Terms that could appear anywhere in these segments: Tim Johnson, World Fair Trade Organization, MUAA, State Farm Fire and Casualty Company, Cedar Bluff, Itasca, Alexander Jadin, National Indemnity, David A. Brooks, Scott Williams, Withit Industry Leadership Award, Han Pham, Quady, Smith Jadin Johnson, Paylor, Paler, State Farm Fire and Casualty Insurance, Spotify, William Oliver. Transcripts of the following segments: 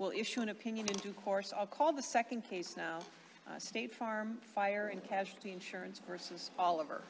will issue an opinion in due course. I'll call the second case now, State Farm Fire and Casualty Insurance versus Oliver.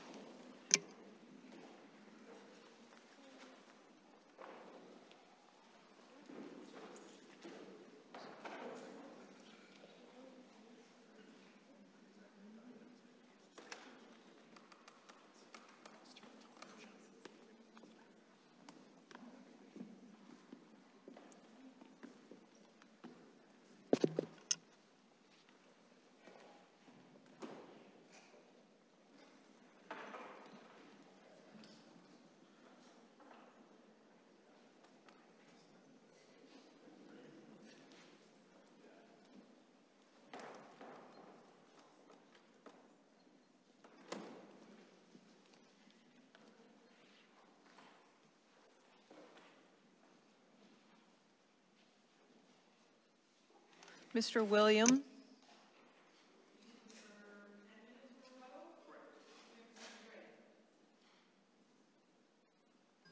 Mr. William. Thank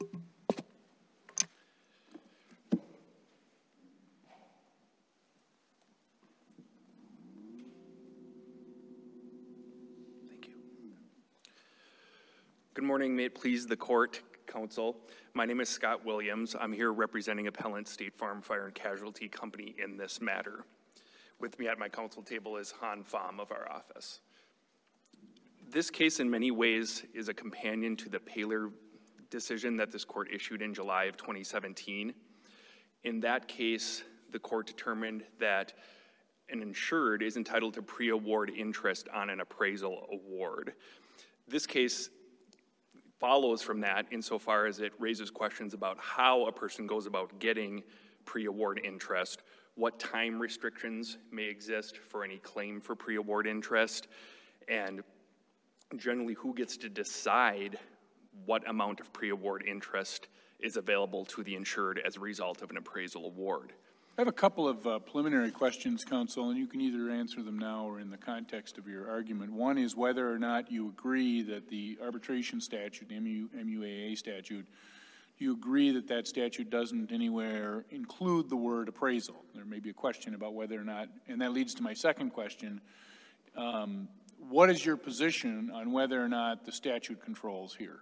you. Good morning, may it please the court, counsel. My name is Scott Williams. I'm here representing appellant State Farm Fire and Casualty Company in this matter. With me at my council table is Han Pham of our office. This case in many ways is a companion to the Paler decision that this court issued in July of 2017. In that case, the court determined that an insured is entitled to pre-award interest on an appraisal award. This case follows from that insofar as it raises questions about how a person goes about getting pre-award interest, what time restrictions may exist for any claim for pre-award interest, and generally who gets to decide what amount of pre-award interest is available to the insured as a result of an appraisal award. I have a couple of preliminary questions, counsel, and you can either answer them now or in the context of your argument. One is whether or not you agree that the arbitration statute, the MUAA statute, you agree that that statute doesn't anywhere include the word appraisal. There may be a question about whether or not, and that leads to my second question. What is your position on whether or not the statute controls here?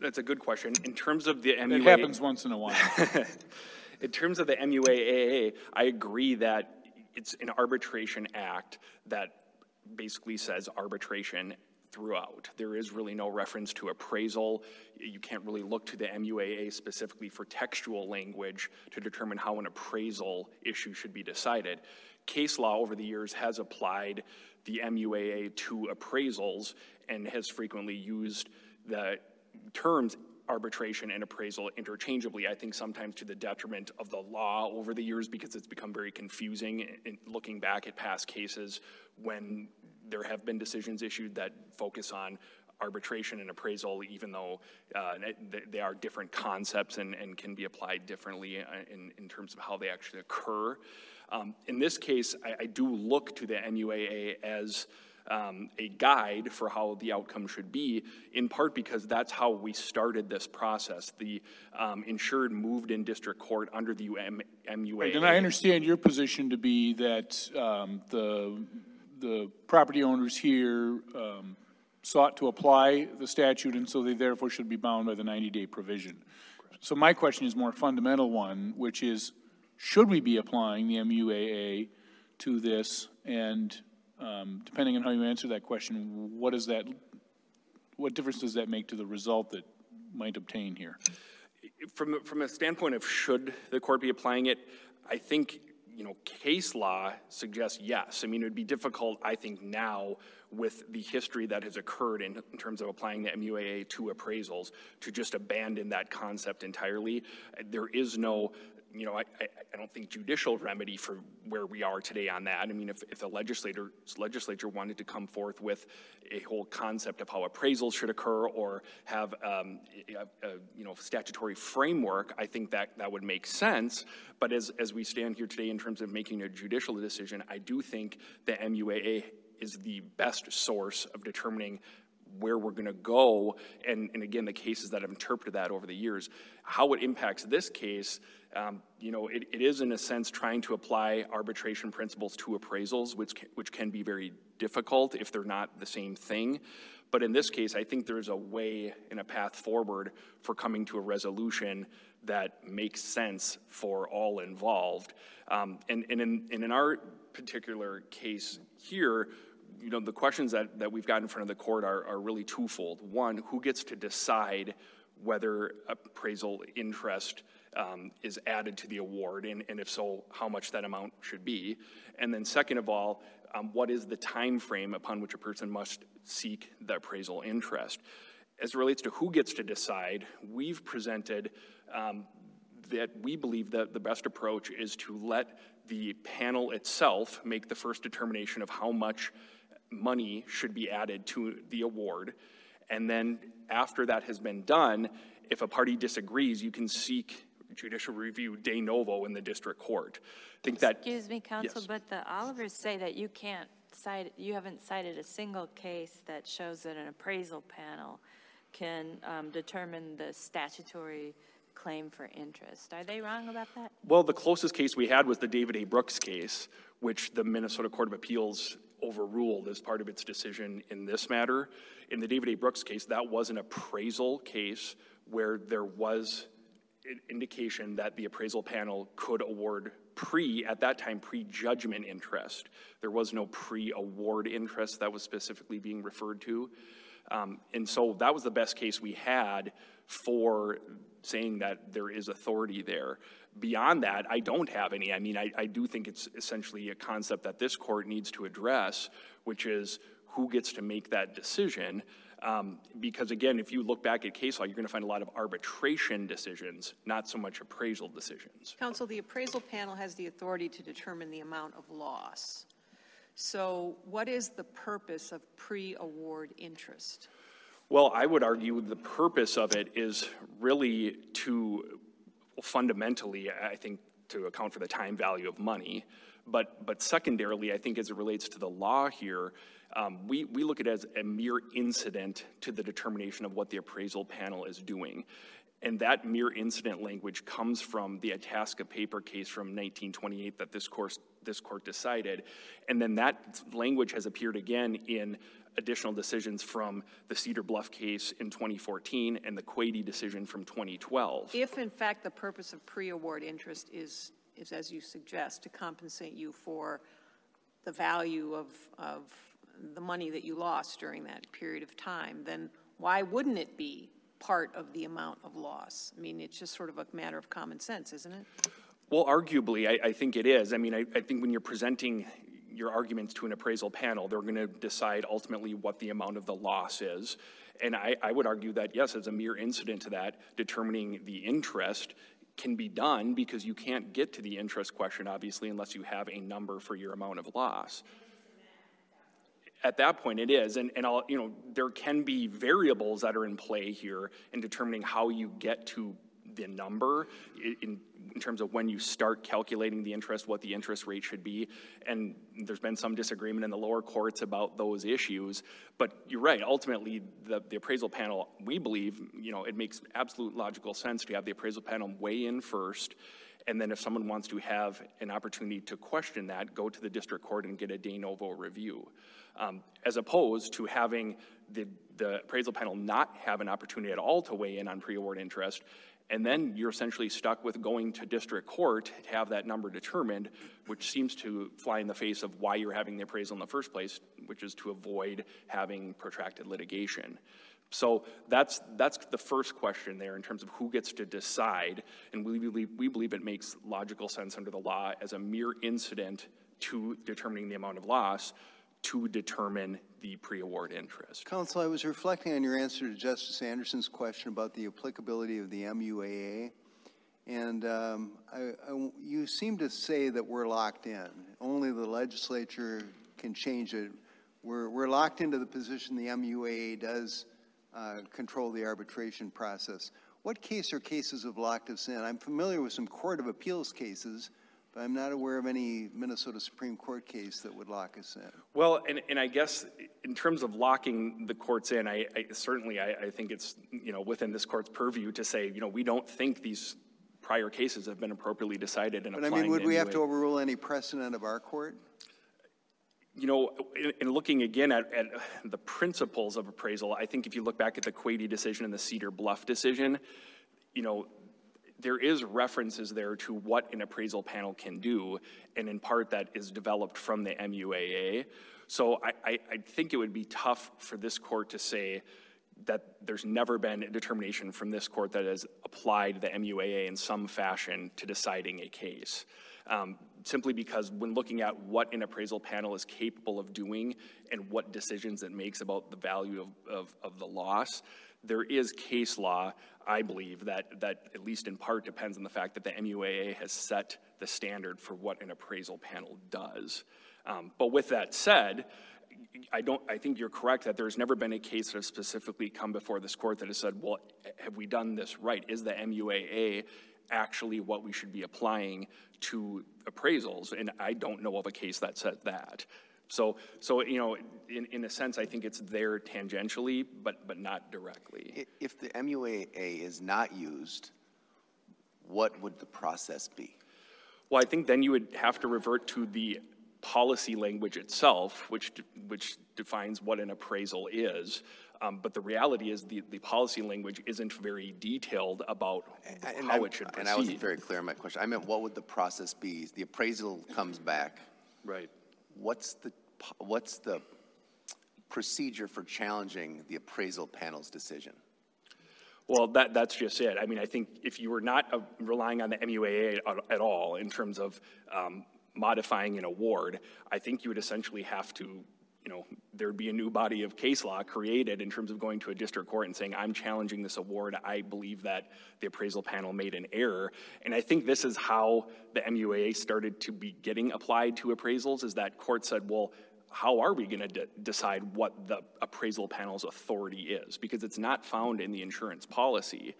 That's a good question. In terms of the MUAA... It happens once in a while. In terms of the MUAA, I agree that it's an arbitration act that basically says arbitration throughout. There is really no reference to appraisal. You can't really look to the MUAA specifically for textual language to determine how an appraisal issue should be decided. Case law over the years has applied the MUAA to appraisals and has frequently used the terms arbitration and appraisal interchangeably, I think sometimes to the detriment of the law over the years, because it's become very confusing in looking back at past cases when there have been decisions issued that focus on arbitration and appraisal, even though they are different concepts and can be applied differently in terms of how they actually occur. In this case, I do look to the MUAA as a guide for how the outcome should be, in part because that's how we started this process. The insured moved in district court under the MUAA. Right, and I understand your position to be that the property owners here sought to apply the statute, and so they therefore should be bound by the 90-day provision. Correct. So my question is more a fundamental one, which is, should we be applying the MUAA to this? And depending on how you answer that question, what difference does that make to the result that might obtain here? From a standpoint of should the court be applying it, I think case law suggests yes. I mean, it would be difficult, I think, now with the history that has occurred in terms of applying the MUAA to appraisals to just abandon that concept entirely. There is no, I don't think judicial remedy for where we are today on that. I mean, if the legislature wanted to come forth with a whole concept of how appraisals should occur or have a statutory framework, I think that would make sense. But as we stand here today in terms of making a judicial decision, I do think the MUAA is the best source of determining where we're going to go, and again, the cases that have interpreted that over the years, how it impacts this case. It is in a sense trying to apply arbitration principles to appraisals, which can be very difficult if they're not the same thing. But in this case, I think there's a way and a path forward for coming to a resolution that makes sense for all involved. And in our particular case here, the questions that we've got in front of the court are really twofold. One, who gets to decide whether appraisal interest is added to the award, and if so, how much that amount should be? And then second of all, what is the time frame upon which a person must seek the appraisal interest? As it relates to who gets to decide, we've presented that we believe that the best approach is to let the panel itself make the first determination of how much money should be added to the award. And then after that has been done, if a party disagrees, you can seek judicial review de novo in the district court. Excuse me, counsel, yes. But the Olivers say that you haven't cited a single case that shows that an appraisal panel can determine the statutory claim for interest. Are they wrong about that? Well, the closest case we had was the David A. Brooks case, which the Minnesota Court of Appeals overruled as part of its decision in this matter. In the David A. Brooks case, that was an appraisal case where there was an indication that the appraisal panel could award pre-judgment interest. There was no pre-award interest that was specifically being referred to. And so that was the best case we had for saying that there is authority there. Beyond that, I don't have any. I do think it's essentially a concept that this court needs to address, which is who gets to make that decision. Because again, if you look back at case law, you're going to find a lot of arbitration decisions, not so much appraisal decisions. Counsel, the appraisal panel has the authority to determine the amount of loss. So what is the purpose of pre-award interest? Well, I would argue the purpose of it is really to fundamentally, I think, to account for the time value of money. But secondarily, I think as it relates to the law here, we look at it as a mere incident to the determination of what the appraisal panel is doing. And that mere incident language comes from the Itasca paper case from 1928 that this court decided. And then that language has appeared again in additional decisions from the Cedar Bluff case in 2014 and the Quady decision from 2012. If, in fact, the purpose of pre-award interest is as you suggest, to compensate you for the value of the money that you lost during that period of time, then why wouldn't it be part of the amount of loss? I mean, it's just sort of a matter of common sense, isn't it? Well, arguably, I think it is. I think when you're presenting your arguments to an appraisal panel, they're going to decide ultimately what the amount of the loss is. And I would argue that, yes, as a mere incident to that, determining the interest can be done because you can't get to the interest question, obviously, unless you have a number for your amount of loss. At that point, it is, and there can be variables that are in play here in determining how you get to the number in terms of when you start calculating the interest, what the interest rate should be, and there's been some disagreement in the lower courts about those issues. But you're right, ultimately, the appraisal panel, we believe, it makes absolute logical sense to have the appraisal panel weigh in first, and then if someone wants to have an opportunity to question that, go to the district court and get a de novo review. As opposed to having the appraisal panel not have an opportunity at all to weigh in on pre-award interest, and then you're essentially stuck with going to district court to have that number determined, which seems to fly in the face of why you're having the appraisal in the first place, which is to avoid having protracted litigation. So that's the first question there in terms of who gets to decide, and we believe it makes logical sense under the law as a mere incident to determining the amount of loss to determine the pre-award interest. Counsel, I was reflecting on your answer to Justice Anderson's question about the applicability of the MUAA, and you seem to say that we're locked in. Only the legislature can change it. We're locked into the position the MUAA does control the arbitration process. What case or cases have locked us in? I'm familiar with some Court of Appeals cases, But I'm not aware of any Minnesota Supreme Court case that would lock us in. Well, and I guess in terms of locking the courts in, I certainly think it's, you know, within this court's purview to say, you know, we don't think these prior cases have been appropriately decided and applying. But I mean, would we have to overrule any precedent of our court? You know, in looking again at the principles of appraisal, I think if you look back at the Quady decision and the Cedar Bluff decision, you know, there is references there to what an appraisal panel can do, and in part that is developed from the MUAA. So I think it would be tough for this court to say that there's never been a determination from this court that has applied the MUAA in some fashion to deciding a case. Simply because when looking at what an appraisal panel is capable of doing and what decisions it makes about the value of the loss, there is case law, I believe, that at least in part depends on the fact that the MUAA has set the standard for what an appraisal panel does. But with that said, I think you're correct that there's never been a case that has specifically come before this court that has said, well, have we done this right? Is the MUAA actually what we should be applying to appraisals? And I don't know of a case that said that. So you know, in a sense, I think it's there tangentially, but not directly. If the MUAA is not used, what would the process be? Well, I think then you would have to revert to the policy language itself, which defines what an appraisal is. But the reality is the policy language isn't very detailed about how it should proceed. And I wasn't very clear on my question. I meant, what would the process be? The appraisal comes back. Right. What's the procedure for challenging the appraisal panel's decision? Well, that's just it. I mean, I think if you were not relying on the MUAA at all in terms of modifying an award, I think you would essentially have to, you know, there'd be a new body of case law created in terms of going to a district court and saying, I'm challenging this award. I believe that the appraisal panel made an error. And I think this is how the MUAA started to be getting applied to appraisals, is that court said, well, how are we going to decide what the appraisal panel's authority is? Because it's not found in the insurance policy.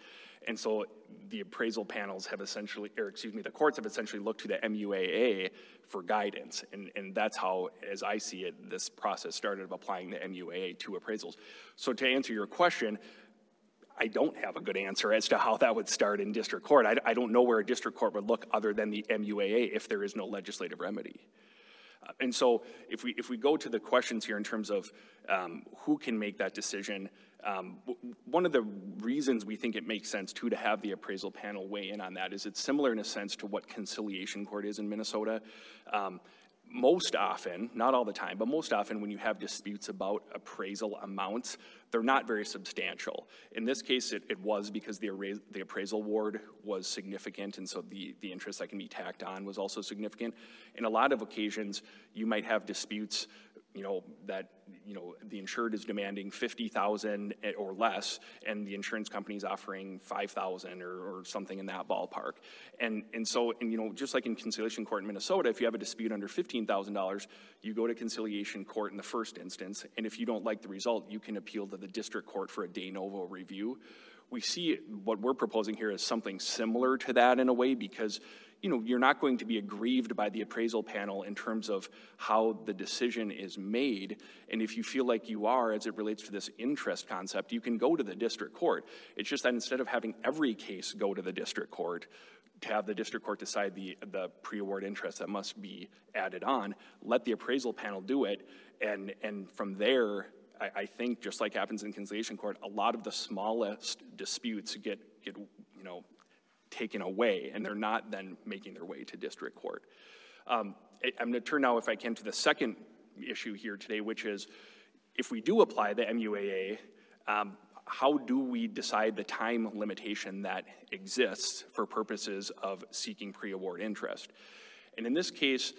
And so the appraisal panels have essentially, or excuse me, the courts have essentially looked to the MUAA for guidance. And that's how, as I see it, this process started of applying the MUAA to appraisals. So to answer your question, I don't have a good answer as to how that would start in district court. I don't know where a district court would look other than the MUAA if there is no legislative remedy. And so if we go to the questions here in terms of who can make that decision, one of the reasons we think it makes sense, too, to have the appraisal panel weigh in on that is it's similar in a sense to what conciliation court is in Minnesota. Most often, not all the time, but most often when you have disputes about appraisal amounts, they're not very substantial. In this case, it was because the appraisal award was significant, and so the interest that can be tacked on was also significant. In a lot of occasions, you might have disputes, you know, that, you know, the insured is demanding $50,000 or less, and the insurance company is offering $5,000 or something in that ballpark. And so, you know, just like in conciliation court in Minnesota, if you have a dispute under $15,000, you go to conciliation court in the first instance, and if you don't like the result, you can appeal to the district court for a de novo review. We see what we're proposing here is something similar to that in a way, because, you know, you're not going to be aggrieved by the appraisal panel in terms of how the decision is made. And if you feel like you are, as it relates to this interest concept, you can go to the district court. It's just that instead of having every case go to the district court, to have the district court decide the pre-award interest that must be added on, let the appraisal panel do it. And from there, I think, just like happens in conciliation court, a lot of the smallest disputes get you know, taken away, and they're not then making their way to district court. I'm going to turn now, if I can, to the second issue here today, which is if we do apply the MUAA, how do we decide the time limitation that exists for purposes of seeking pre-award interest? And in this case,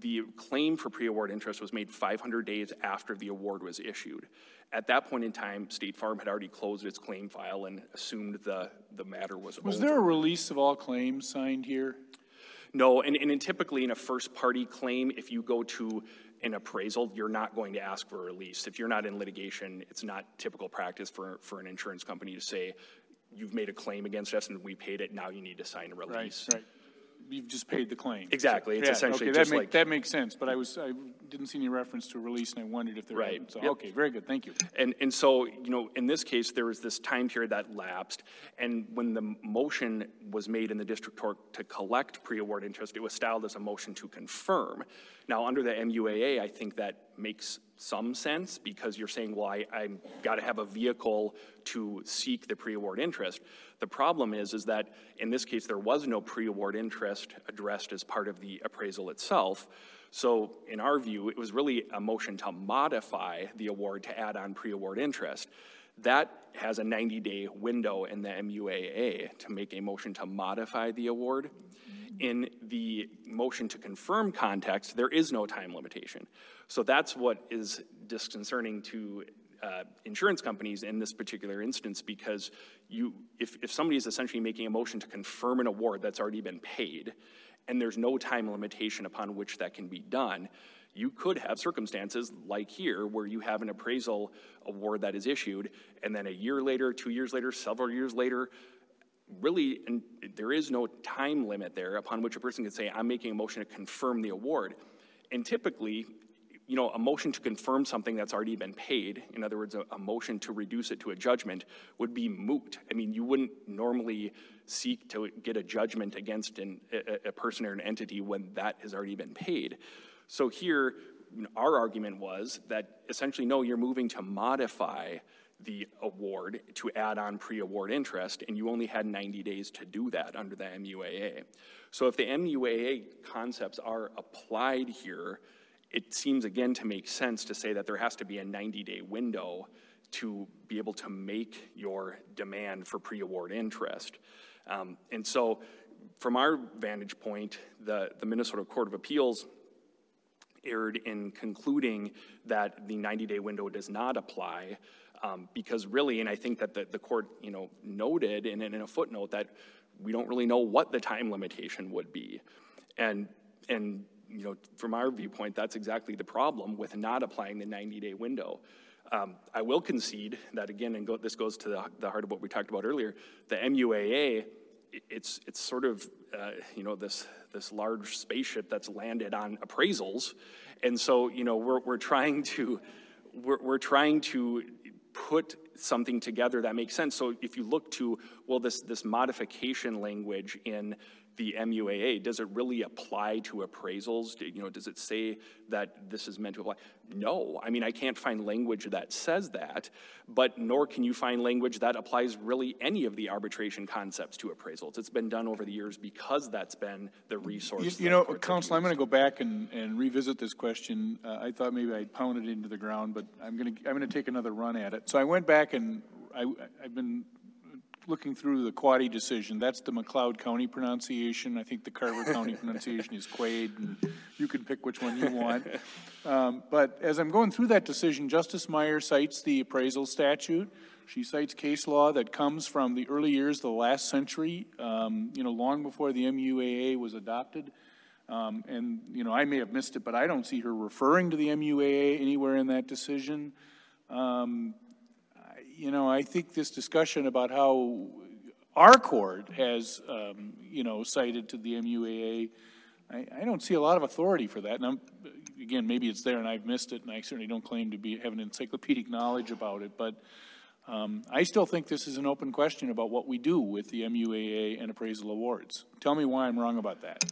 the claim for pre-award interest was made 500 days after the award was issued. At that point in time, State Farm had already closed its claim file and assumed the matter was over. Was there a release of all claims signed here? No, and typically in a first-party claim, if you go to an appraisal, you're not going to ask for a release. If you're not in litigation, it's not typical practice for an insurance company to say, you've made a claim against us and we paid it, now you need to sign a release. Right. you've just paid the claim. Exactly. It's essentially okay, that makes sense. But I didn't see any reference to release, and I wondered if there was. Right. So, yep. Okay, very good. Thank you. And so, you know, in this case, there was this time period that lapsed. And when the motion was made in the district court to collect pre-award interest, it was styled as a motion to confirm. Now, under the MUAA, I think that makes some sense, because you're saying, well, I've got to have a vehicle to seek the pre-award interest. The problem is that in this case, there was no pre-award interest addressed as part of the appraisal itself. So in our view, it was really a motion to modify the award to add on pre-award interest. That has a 90-day window in the MUAA to make a motion to modify the award. In the motion to confirm context, there is no time limitation. So that's what is disconcerting to insurance companies in this particular instance, because if somebody is essentially making a motion to confirm an award that's already been paid, and there's no time limitation upon which that can be done, you could have circumstances like here where you have an appraisal award that is issued, and then a year later, 2 years later, several years later, really, and there is no time limit there upon which a person can say, I'm making a motion to confirm the award. And typically, you know, a motion to confirm something that's already been paid, in other words, a motion to reduce it to a judgment, would be moot. I mean, you wouldn't normally seek to get a judgment against a person or an entity when that has already been paid. So here, you know, our argument was that essentially, no, you're moving to modify the award to add on pre-award interest, and you only had 90 days to do that under the MUAA. So if the MUAA concepts are applied here, it seems again to make sense to say that there has to be a 90-day window to be able to make your demand for pre-award interest. And so from our vantage point, the Minnesota Court of Appeals erred in concluding that the 90-day window does not apply, because really, and I think that the court, you know, noted in a footnote that we don't really know what the time limitation would be. And you know, from our viewpoint, that's exactly the problem with not applying the 90-day window. I will concede that, again, and this goes to the heart of what we talked about earlier, the MUAA, it's sort of, you know, this large spaceship that's landed on appraisals. And so, you know, we're trying to put something together that makes sense. So if you look to, well, this modification language in the MUAA, does it really apply to appraisals? You know, does it say that this is meant to apply? No, I mean, I can't find language that says that, but nor can you find language that applies really any of the arbitration concepts to appraisals. It's been done over the years because that's been the resource. You know, Counsel, I'm gonna go back and revisit this question. I thought maybe I'd pound it into the ground, but I'm gonna take another run at it. So I went back and I've been looking through the Quady decision. That's the McLeod County pronunciation. I think the Carver County pronunciation is Quade, and you can pick which one you want. But as I'm going through that decision, Justice Meyer cites the appraisal statute. She cites case law that comes from the early years of the last century, you know, long before the MUAA was adopted. And, you know, I may have missed it, but I don't see her referring to the MUAA anywhere in that decision. You know, I think this discussion about how our court has, you know, cited to the MUAA, I don't see a lot of authority for that. And again, maybe it's there and I've missed it, and I certainly don't claim to have an encyclopedic knowledge about it. But I still think this is an open question about what we do with the MUAA and appraisal awards. Tell me why I'm wrong about that.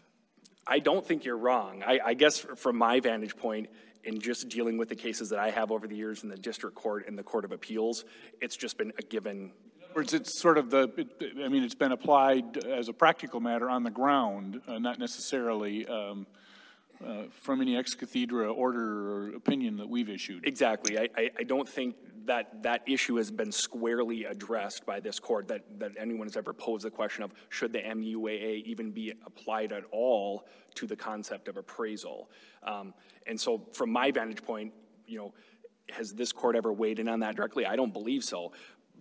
I don't think you're wrong. I guess from my vantage point, in just dealing with the cases that I have over the years in the district court and the Court of Appeals, it's just been a given. In other words, it's sort of it's been applied as a practical matter on the ground, not necessarily from any ex cathedra order or opinion that we've issued. Exactly. I don't think that issue has been squarely addressed by this court, that anyone has ever posed the question of should the MUAA even be applied at all to the concept of appraisal. And so from my vantage point, you know, has this court ever weighed in on that directly? I don't believe so.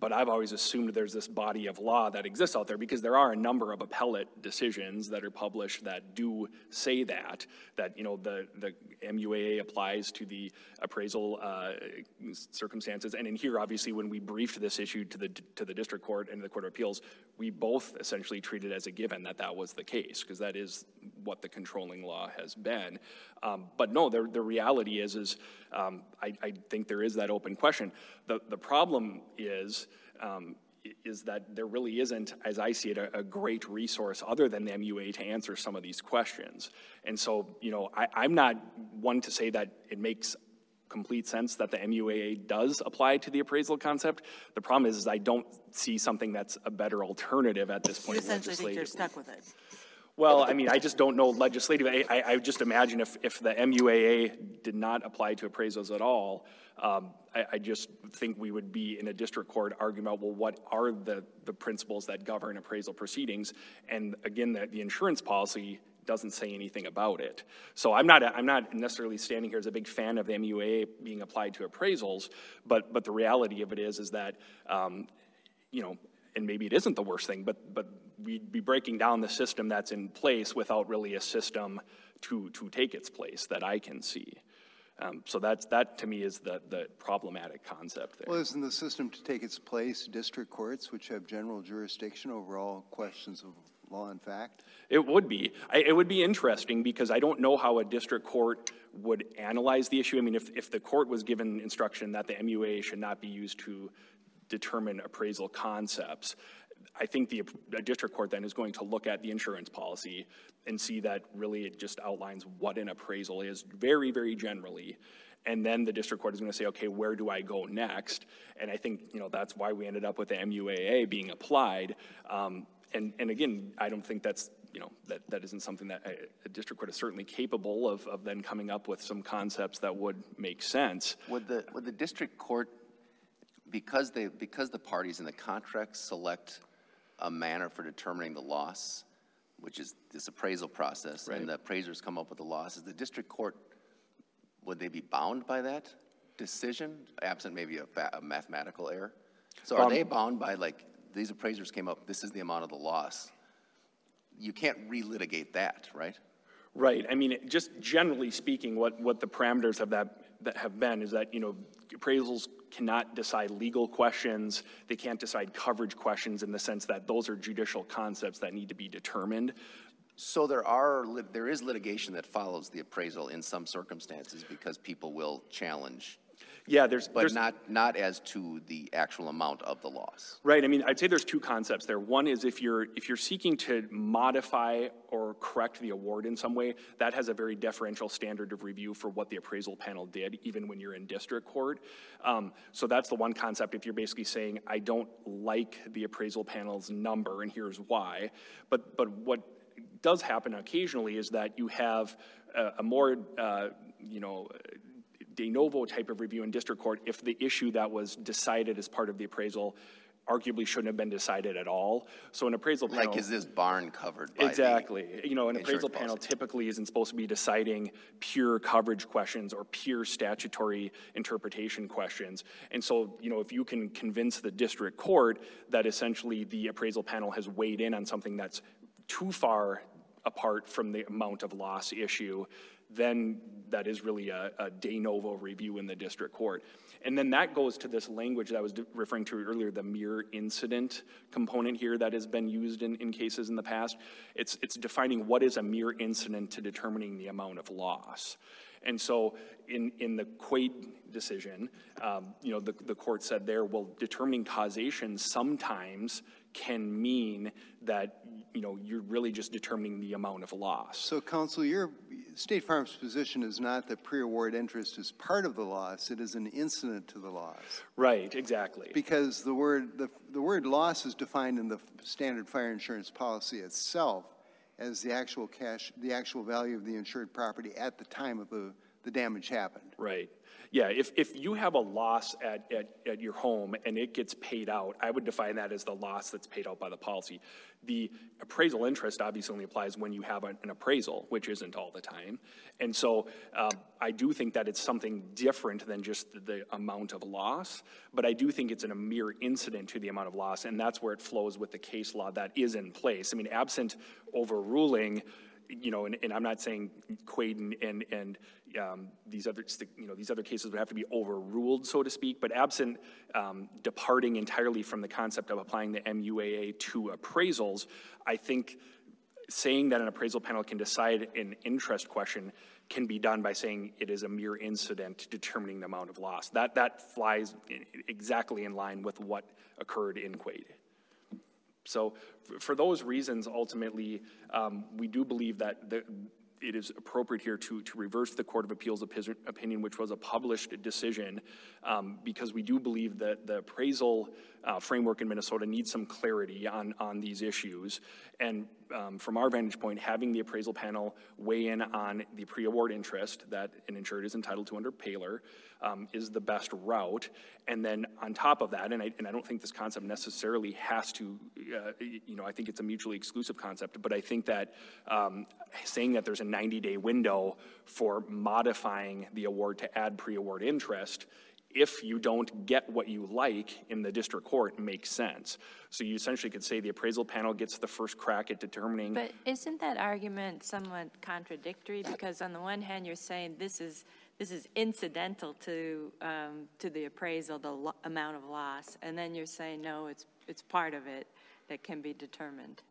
but I've always assumed there's this body of law that exists out there because there are a number of appellate decisions that are published that do say that, you know, the MUAA applies to the appraisal circumstances. And in here, obviously, when we briefed this issue to the district court and the Court of Appeals, we both essentially treated as a given that that was the case because that is what the controlling law has been. But no, the reality is I think there is that open question. The problem is that there really isn't, as I see it, a great resource other than the MUA to answer some of these questions. And so, you know, I'm not one to say that it makes complete sense that the MUAA does apply to the appraisal concept. The problem is I don't see something that's a better alternative at this point. You essentially think you're stuck with it. Well, I mean, I just don't know legislatively. I just imagine if the MUAA did not apply to appraisals at all, I just think we would be in a district court arguing about, well, what are the principles that govern appraisal proceedings? And again, the insurance policy doesn't say anything about it. So I'm not necessarily standing here as a big fan of the MUAA being applied to appraisals, but the reality of it is that, you know, and maybe it isn't the worst thing, but we'd be breaking down the system that's in place without really a system to take its place that I can see. So that to me is the problematic concept there. Well, isn't the system to take its place district courts, which have general jurisdiction over all questions of law and fact? It would be. It would be interesting because I don't know how a district court would analyze the issue. I mean, if the court was given instruction that the MUAA should not be used to determine appraisal concepts, I think the district court then is going to look at the insurance policy and see that really it just outlines what an appraisal is very, very generally. And then the district court is going to say, okay, where do I go next? And I think, you know, that's why we ended up with the MUAA being applied. And again, I don't think that's, you know, that isn't something that a district court is certainly capable of then coming up with some concepts that would make sense. Would the district court, because the parties in the contract select a manner for determining the loss, which is this appraisal process, right, and the appraisers come up with the losses, the district court, would they be bound by that decision, absent maybe a mathematical error? So are they bound by, like, these appraisers came up, this is the amount of the loss? You can't relitigate that, right? Right. I mean, just generally speaking, what the parameters of that have been is that, you know, appraisals cannot decide legal questions. They can't decide coverage questions in the sense that those are judicial concepts that need to be determined. So there is litigation that follows the appraisal in some circumstances because people will challenge. Yeah, but not as to the actual amount of the loss. Right. I mean, I'd say there's two concepts there. One is if you're seeking to modify or correct the award in some way, that has a very deferential standard of review for what the appraisal panel did, even when you're in district court. So that's the one concept. If you're basically saying, I don't like the appraisal panel's number, and here's why. But what does happen occasionally is that you have a more you know, de novo type of review in district court if the issue that was decided as part of the appraisal arguably shouldn't have been decided at all. So an appraisal panel, like, is this barn covered by exactly the, you know, an appraisal panel typically isn't supposed to be deciding pure coverage questions or pure statutory interpretation questions. And so, you know, if you can convince the district court that essentially the appraisal panel has weighed in on something that's too far apart from the amount of loss issue, then that is really a de novo review in the district court. And then that goes to this language that I was referring to earlier, the mere incident component here that has been used in cases in the past. It's defining what is a mere incident to determining the amount of loss. And so in the Quady decision, you know, the court said there, well, determining causation sometimes can mean that, you know, you're really just determining the amount of loss. So, counsel, your State Farm's position is not that pre-award interest is part of the loss, it is an incident to the loss. Right, exactly. Because the word loss is defined in the standard fire insurance policy itself as the actual value of the insured property at the time of the the damage happened. Right. Yeah, if you have a loss at your home and it gets paid out, I would define that as the loss that's paid out by the policy. The appraisal interest obviously only applies when you have an appraisal, which isn't all the time. And so I do think that it's something different than just the amount of loss, but I do think it's a mere incident to the amount of loss, and that's where it flows with the case law that is in place. I mean, absent overruling, you know, and I'm not saying Quady and these other, you know, these other cases would have to be overruled, so to speak, but absent departing entirely from the concept of applying the MUAA to appraisals, I think saying that an appraisal panel can decide an interest question can be done by saying it is a mere incident determining the amount of loss. That flies exactly in line with what occurred in Quady. So for those reasons, ultimately, we do believe that it is appropriate here to reverse the Court of Appeals opinion, which was a published decision, because we do believe that the appraisal framework in Minnesota needs some clarity on these issues. And from our vantage point, having the appraisal panel weigh in on the pre-award interest that an insured is entitled to under Paylor is the best route. And then on top of that, and I don't think this concept necessarily has to, you know, I think it's a mutually exclusive concept, but I think that saying that there's a 90-day window for modifying the award to add pre-award interest if you don't get what you like in the district court makes sense. So you essentially could say the appraisal panel gets the first crack at determining. But isn't that argument somewhat contradictory? Because on the one hand, you're saying this is incidental to the appraisal, the amount of loss, and then you're saying no, it's part of it that can be determined.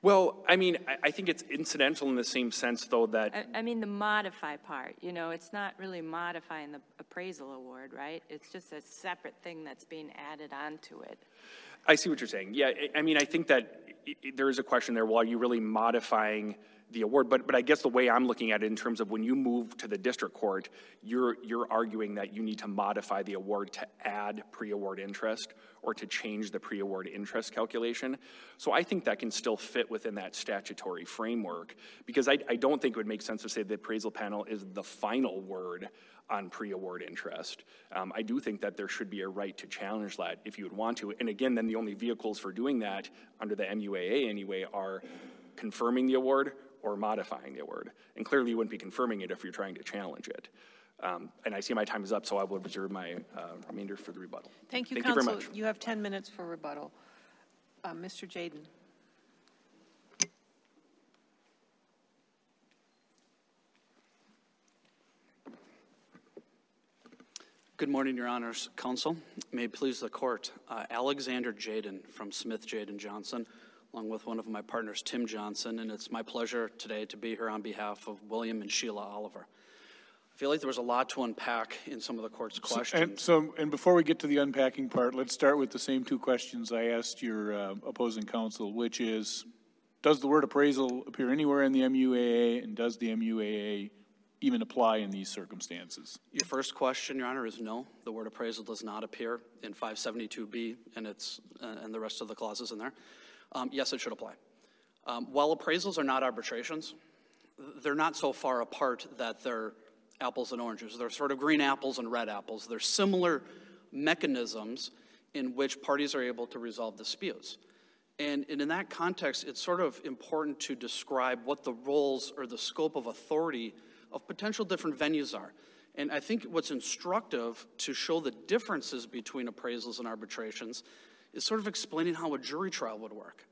Well, I mean, I think it's incidental in the same sense, though, that... I mean, the modify part, you know, it's not really modifying the appraisal award, right? It's just a separate thing that's being added onto it. I see what you're saying. Yeah, I mean, I think that there is a question there. Well, are you really modifying the award? But I guess the way I'm looking at it in terms of when you move to the district court, you're arguing that you need to modify the award to add pre-award interest or to change the pre-award interest calculation. So I think that can still fit within that statutory framework, because I don't think it would make sense to say the appraisal panel is the final word on pre-award interest. I do think that there should be a right to challenge that if you would want to. And again, then the only vehicles for doing that under the MUAA anyway are confirming the award or modifying the award. And clearly you wouldn't be confirming it if you're trying to challenge it. And I see my time is up, so I will reserve my remainder for the rebuttal. Thank you, Counsel. Thank you very much. You have 10 minutes for rebuttal. Mr. Jadin. Good morning, Your Honors. Counsel, may it please the court. Alexander Jadin from Smith Jadin Johnson, along with one of my partners, Tim Johnson, and it's my pleasure today to be here on behalf of William and Sheila Oliver. I feel like there was a lot to unpack in some of the court's questions. And before we get to the unpacking part, let's start with the same two questions I asked your opposing counsel, which is, does the word appraisal appear anywhere in the MUAA, and does the MUAA even apply in these circumstances? Your first question, Your Honor, is no. The word appraisal does not appear in 572B and the rest of the clauses in there. Yes, it should apply. While appraisals are not arbitrations, they're not so far apart that they're apples and oranges. They're sort of green apples and red apples. They're similar mechanisms in which parties are able to resolve disputes. And in that context, it's sort of important to describe what the roles or the scope of authority of potential different venues are. And I think what's instructive to show the differences between appraisals and arbitrations is sort of explaining how a jury trial would work.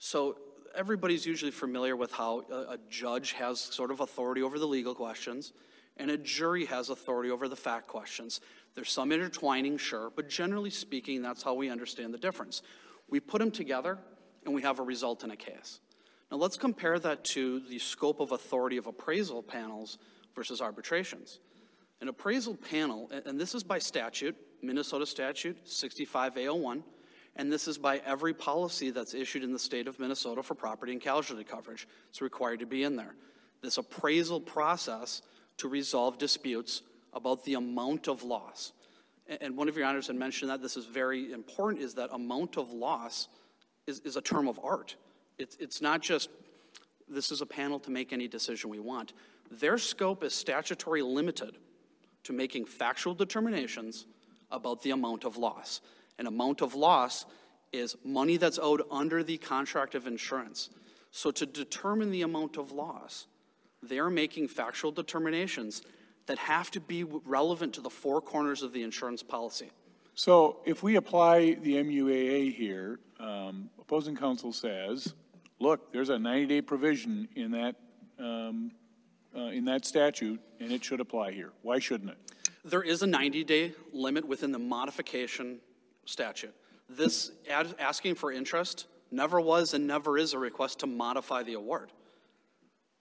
So everybody's usually familiar with how a judge has sort of authority over the legal questions, and a jury has authority over the fact questions. There's some intertwining, sure, but generally speaking, that's how we understand the difference. We put them together, and we have a result in a case. Now let's compare that to the scope of authority of appraisal panels versus arbitrations. An appraisal panel, and this is by statute, Minnesota statute 65A01, and this is by every policy that's issued in the state of Minnesota for property and casualty coverage. It's required to be in there. This appraisal process to resolve disputes about the amount of loss. And one of your honors had mentioned that this is very important, is that amount of loss is a term of art. It's not just, this is a panel to make any decision we want. Their scope is statutory limited to making factual determinations about the amount of loss. An amount of loss is money that's owed under the contract of insurance. So to determine the amount of loss, they're making factual determinations that have to be relevant to the four corners of the insurance policy. So if we apply the MUAA here, opposing counsel says, look, there's a 90-day provision in that statute, and it should apply here. Why shouldn't it? There is a 90-day limit within the modification statute. This asking for interest never was and never is a request to modify the award.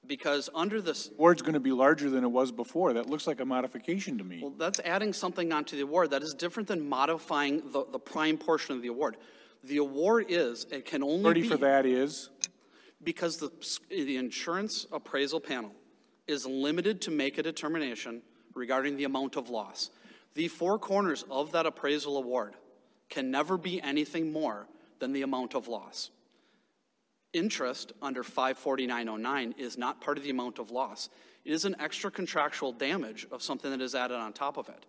Because under this... award's going to be larger than it was before. That looks like a modification to me. Well, that's adding something onto the award. That is different than modifying the prime portion of the award. The award is, it can only 30 be... 30 for that is? Because the insurance appraisal panel is limited to make a determination regarding the amount of loss. The four corners of that appraisal award can never be anything more than the amount of loss. Interest under 54909 is not part of the amount of loss. It is an extra contractual damage of something that is added on top of it.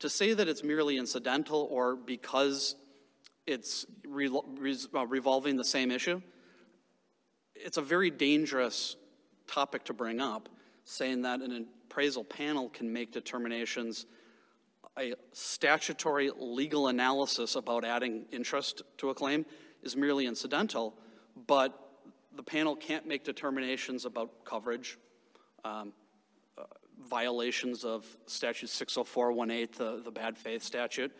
To say that it's merely incidental or because it's revolving the same issue, it's a very dangerous topic to bring up, saying that an appraisal panel can make determinations, a statutory legal analysis about adding interest to a claim is merely incidental, but the panel can't make determinations about coverage, violations of statute 60418, the bad faith statute.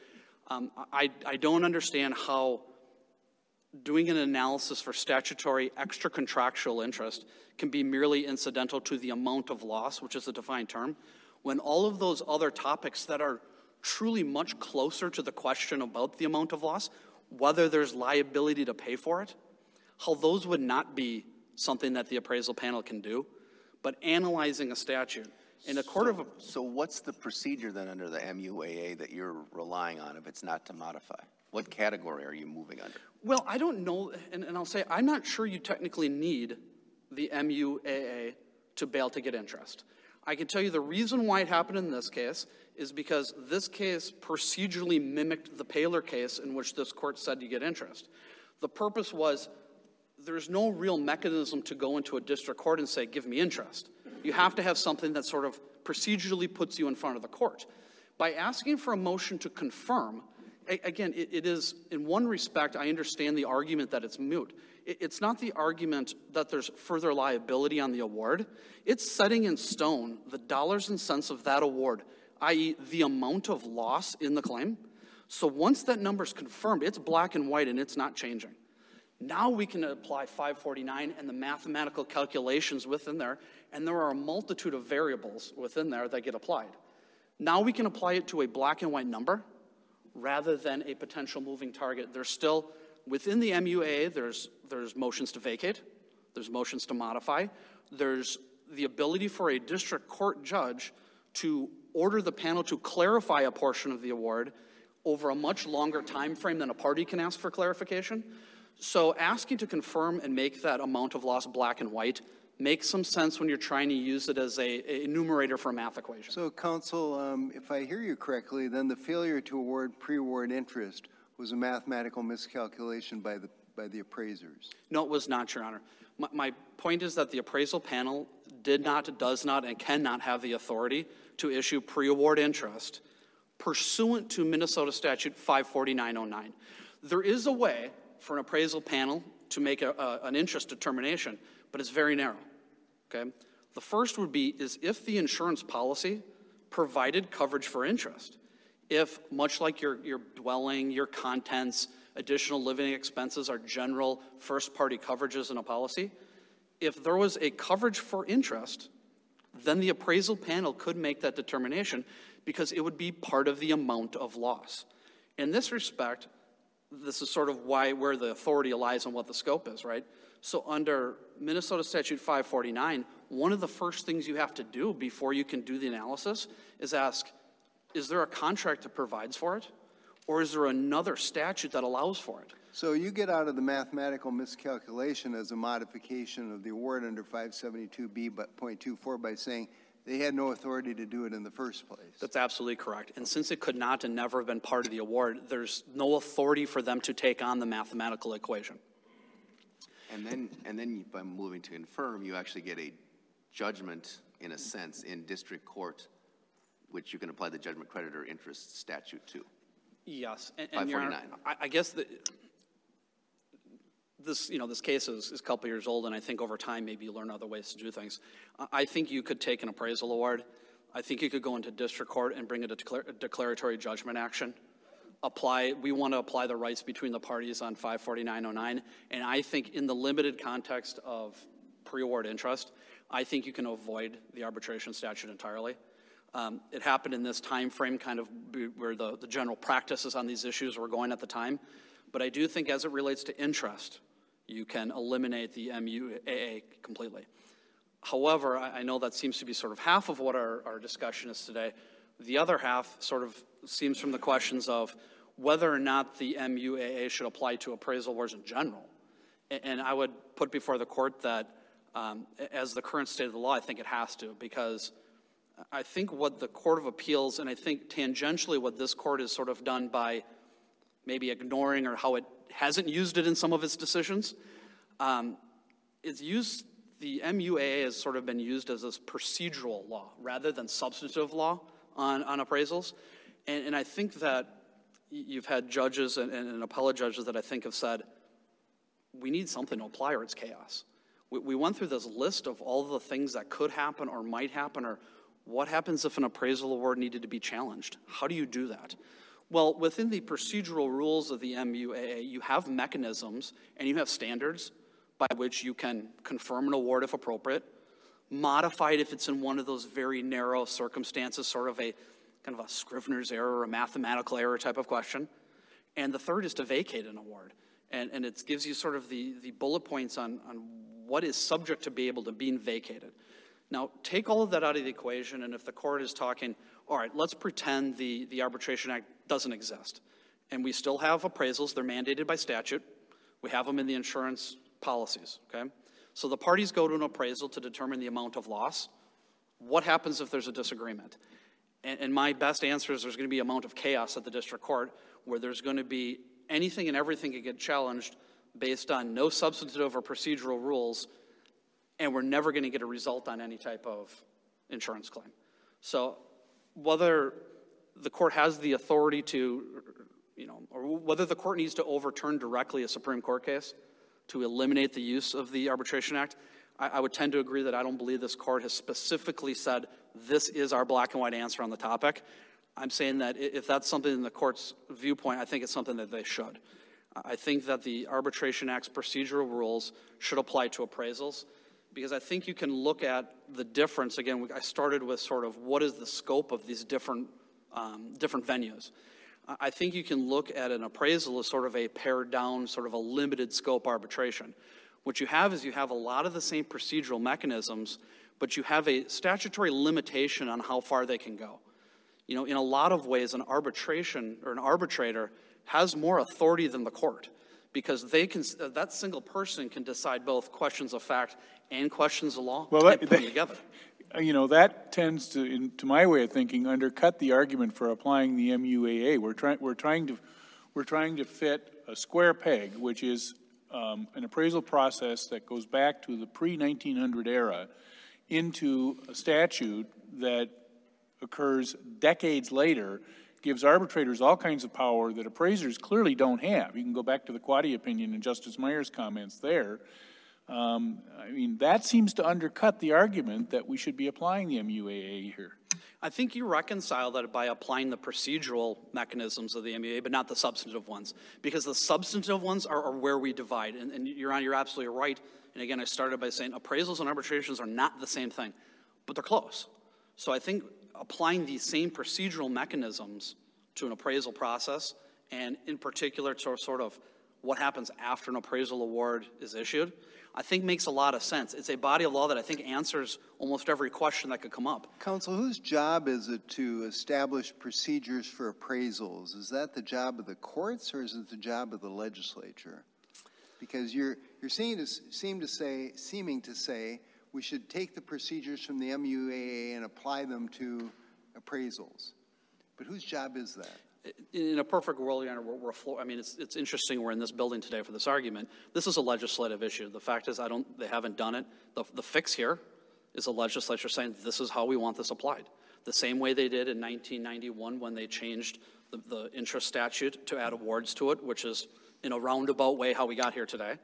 I don't understand how doing an analysis for statutory extra contractual interest can be merely incidental to the amount of loss, which is a defined term, when all of those other topics that are truly much closer to the question about the amount of loss, whether there's liability to pay for it, how those would not be something that the appraisal panel can do, but analyzing a statute in a court of... So what's the procedure then under the MUAA that you're relying on if it's not to modify? What category are you moving under? Well, I don't know, and I'll say I'm not sure you technically need the MUAA to bail to get interest. I can tell you the reason why it happened in this case is because this case procedurally mimicked the Paler case in which this court said you get interest. The purpose was there's no real mechanism to go into a district court and say, give me interest. You have to have something that sort of procedurally puts you in front of the court. By asking for a motion to confirm, again, it is, in one respect, I understand the argument that it's moot. It's not the argument that there's further liability on the award. It's setting in stone the dollars and cents of that award, i.e. the amount of loss in the claim. So once that number's confirmed, it's black and white and it's not changing. Now we can apply 549 and the mathematical calculations within there, and there are a multitude of variables within there that get applied. Now we can apply it to a black and white number rather than a potential moving target. There's still, within the MUAA, there's motions to vacate, there's motions to modify, there's the ability for a district court judge to order the panel to clarify a portion of the award over a much longer time frame than a party can ask for clarification. So asking to confirm and make that amount of loss black and white makes some sense when you're trying to use it as a numerator for a math equation. So, counsel, if I hear you correctly, then the failure to award pre-award interest was a mathematical miscalculation by the appraisers. No, it was not, Your Honor. My point is that the appraisal panel did not, does not, and cannot have the authority to issue pre-award interest pursuant to Minnesota Statute 54909. There is a way for an appraisal panel to make an interest determination, but it's very narrow. Okay? The first would be is if the insurance policy provided coverage for interest. If, much like your dwelling, your contents, additional living expenses are general first-party coverages in a policy, if there was a coverage for interest, then the appraisal panel could make that determination because it would be part of the amount of loss. In this respect, this is sort of where the authority lies on what the scope is, right? So under Minnesota Statute 549, one of the first things you have to do before you can do the analysis is ask, is there a contract that provides for it? or is there another statute that allows for it? So you get out of the mathematical miscalculation as a modification of the award under 572B.24 by saying they had no authority to do it in the first place. That's absolutely correct. And since it could not and never have been part of the award, there's no authority for them to take on the mathematical equation. And then by moving to confirm, you actually get a judgment, in a sense, in district court, which you can apply the judgment creditor interest statute to. Yes. And 549. I guess this case is a couple years old, and I think over time maybe you learn other ways to do things. I think you could take an appraisal award. I think you could go into district court and bring a declaratory judgment action. We want to apply the rights between the parties on 54909, and I think in the limited context of pre-award interest, I think you can avoid the arbitration statute entirely. It happened in this time frame, kind of where the general practices on these issues were going at the time. But I do think as it relates to interest, you can eliminate the MUAA completely. However, I know that seems to be sort of half of what our discussion is today. The other half sort of seems from the questions of whether or not the MUAA should apply to appraisal awards in general. And I would put before the court that as the current state of the law, I think it has to, because I think what the Court of Appeals, and I think tangentially what this court has sort of done by maybe ignoring or how it hasn't used it in some of its decisions, the MUAA has sort of been used as this procedural law rather than substantive law on appraisals. And I think that you've had judges and appellate judges that I think have said, we need something to apply or it's chaos. We went through this list of all the things that could happen or might happen, or what happens if an appraisal award needed to be challenged? How do you do that? Well, within the procedural rules of the MUAA, you have mechanisms and you have standards by which you can confirm an award if appropriate, modify it if it's in one of those very narrow circumstances, sort of a kind of a Scrivener's error or a mathematical error type of question. And the third is to vacate an award. And it gives you sort of the bullet points on what is subject to be able to be vacated. Now, take all of that out of the equation, and if the court is talking, all right, let's pretend the Arbitration Act doesn't exist, and we still have appraisals, they're mandated by statute, we have them in the insurance policies, okay? So the parties go to an appraisal to determine the amount of loss. What happens if there's a disagreement? And my best answer is there's going to be an amount of chaos at the district court where there's going to be anything and everything can get challenged based on no substantive or procedural rules, and we're never going to get a result on any type of insurance claim. So whether the court has the authority to, or whether the court needs to overturn directly a Supreme Court case to eliminate the use of the Arbitration Act, I would tend to agree that I don't believe this court has specifically said this is our black and white answer on the topic. I'm saying that if that's something in the court's viewpoint, I think it's something that they should. I think that the Arbitration Act's procedural rules should apply to appraisals, because I think you can look at the difference. Again, I started with sort of what is the scope of these different venues. I think you can look at an appraisal as sort of a pared down, sort of a limited scope arbitration. What you have is you have a lot of the same procedural mechanisms, but you have a statutory limitation on how far they can go. In a lot of ways, an arbitration or an arbitrator has more authority than the court, because that single person can decide both questions of fact and questions of law and put them together. That tends to my way of thinking, undercut the argument for applying the MUAA. We're trying to fit a square peg, which is an appraisal process that goes back to the pre-1900 era, into a statute that occurs decades later, gives arbitrators all kinds of power that appraisers clearly don't have. You can go back to the Quady opinion and Justice Meyer's comments there. That seems to undercut the argument that we should be applying the MUAA here. I think you reconcile that by applying the procedural mechanisms of the MUAA, but not the substantive ones, because the substantive ones are where we divide. And you're absolutely right. And again, I started by saying appraisals and arbitrations are not the same thing, but they're close. So I think applying these same procedural mechanisms to an appraisal process, and in particular to sort of what happens after an appraisal award is issued, I think makes a lot of sense. It's a body of law that I think answers almost every question that could come up. Counsel, whose job is it to establish procedures for appraisals? Is that the job of the courts or is it the job of the legislature? Because you're seeming to say we should take the procedures from the MUAA and apply them to appraisals. But whose job is that? In a perfect world, Your Honor, it's interesting we're in this building today for this argument. This is a legislative issue. The fact is they haven't done it. The fix here is the legislature saying this is how we want this applied. The same way they did in 1991 when they changed the interest statute to add awards to it, which is in a roundabout way how we got here today.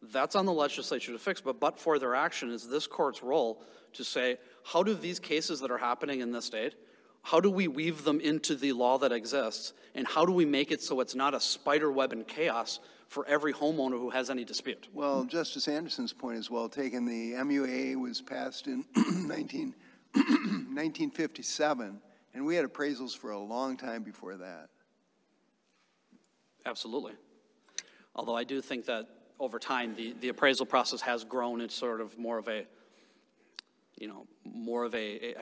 That's on the legislature to fix, but for their action is this court's role to say, how do these cases that are happening in this state, how do we weave them into the law that exists, and how do we make it so it's not a spider web and chaos for every homeowner who has any dispute? Well, Justice Anderson's point is well taken. The MUAA was passed in 1957, and we had appraisals for a long time before that. Absolutely. Although I do think that over time, the appraisal process has grown into sort of more of a, I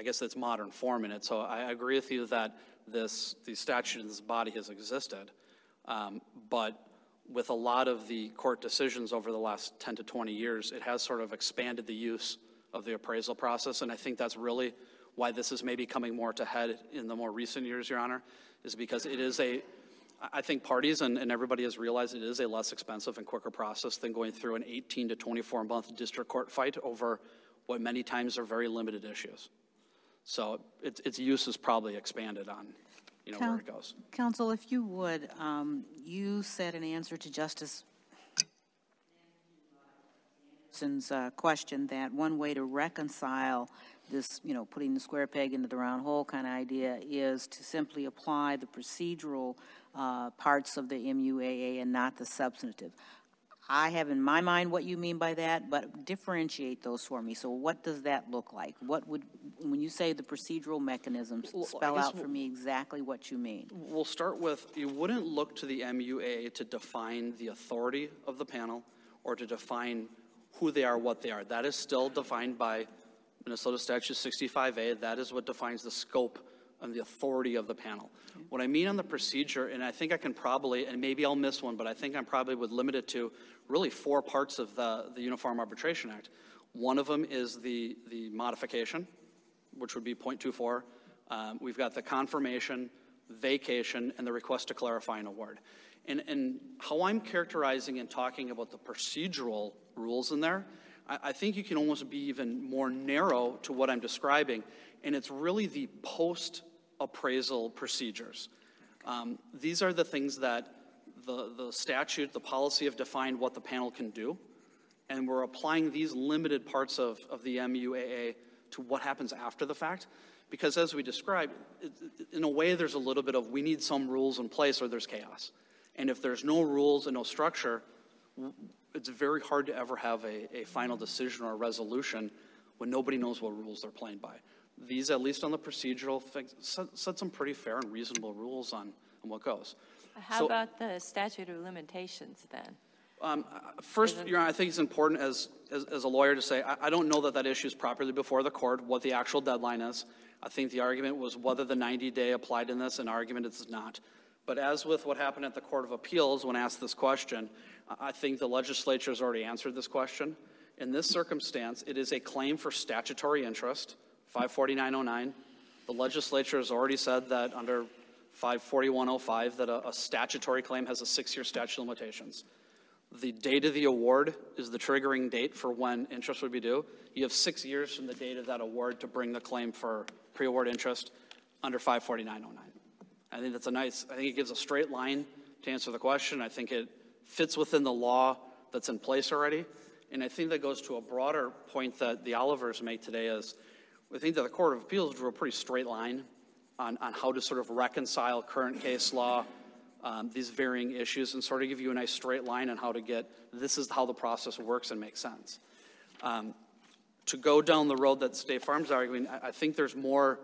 guess that's modern form in it. So I agree with you that the statute in this body has existed. But with a lot of the court decisions over the last 10 to 20 years, it has sort of expanded the use of the appraisal process. And I think that's really why this is maybe coming more to head in the more recent years, Your Honor, is because it is I think parties and everybody has realized it is a less expensive and quicker process than going through an 18 to 24 month district court fight over what many times are very limited issues. So its use is probably expanded on, where it goes. Counsel, if you would, you said in answer to Justice Anderson's question that one way to reconcile this, putting the square peg into the round hole kind of idea is to simply apply the procedural parts of the MUAA and not the substantive. I have in my mind what you mean by that, but differentiate those for me. So what does that look like? When you say the procedural mechanisms, spell out for me exactly what you mean. We'll start with, you wouldn't look to the MUAA to define the authority of the panel or to define who they are, what they are. That is still defined by Minnesota Statute 65A. That is what defines the scope and the authority of the panel. Okay. What I mean on the procedure, and I think I can probably, and maybe I'll miss one, but I think I probably would limit it to really four parts of the Uniform Arbitration Act. One of them is the modification, which would be 0.24. We've got the confirmation, vacation, and the request to clarify an award. And how I'm characterizing and talking about the procedural rules in there, I think you can almost be even more narrow to what I'm describing, and it's really the post-appraisal procedures. These are the things that the statute, the policy have defined what the panel can do, and we're applying these limited parts of the MUAA to what happens after the fact, because as we described, in a way there's a little bit of we need some rules in place or there's chaos. And if there's no rules and no structure, it's very hard to ever have a final decision or a resolution when nobody knows what rules they're playing by. These, at least on the procedural things, set some pretty fair and reasonable rules on what goes. How about the statute of limitations then? First, Your Honor, I think it's important as a lawyer to say, I don't know that issue is properly before the court, what the actual deadline is. I think the argument was whether the 90-day applied in this, an argument it's not. But as with what happened at the Court of Appeals when asked this question, I think the legislature has already answered this question. In this circumstance, it is a claim for statutory interest, 549.09. The legislature has already said that under 541.05 that a statutory claim has a 6-year statute of limitations. The date of the award is the triggering date for when interest would be due. You have 6 years from the date of that award to bring the claim for pre-award interest under 549.09. I think that's I think it gives a straight line to answer the question. I think it fits within the law that's in place already. And I think that goes to a broader point that the Olivers made today is, I think that the Court of Appeals drew a pretty straight line on how to sort of reconcile current case law, these varying issues, and sort of give you a nice straight line on how to get, this is how the process works and makes sense. To go down the road that State Farm's arguing, I think there's more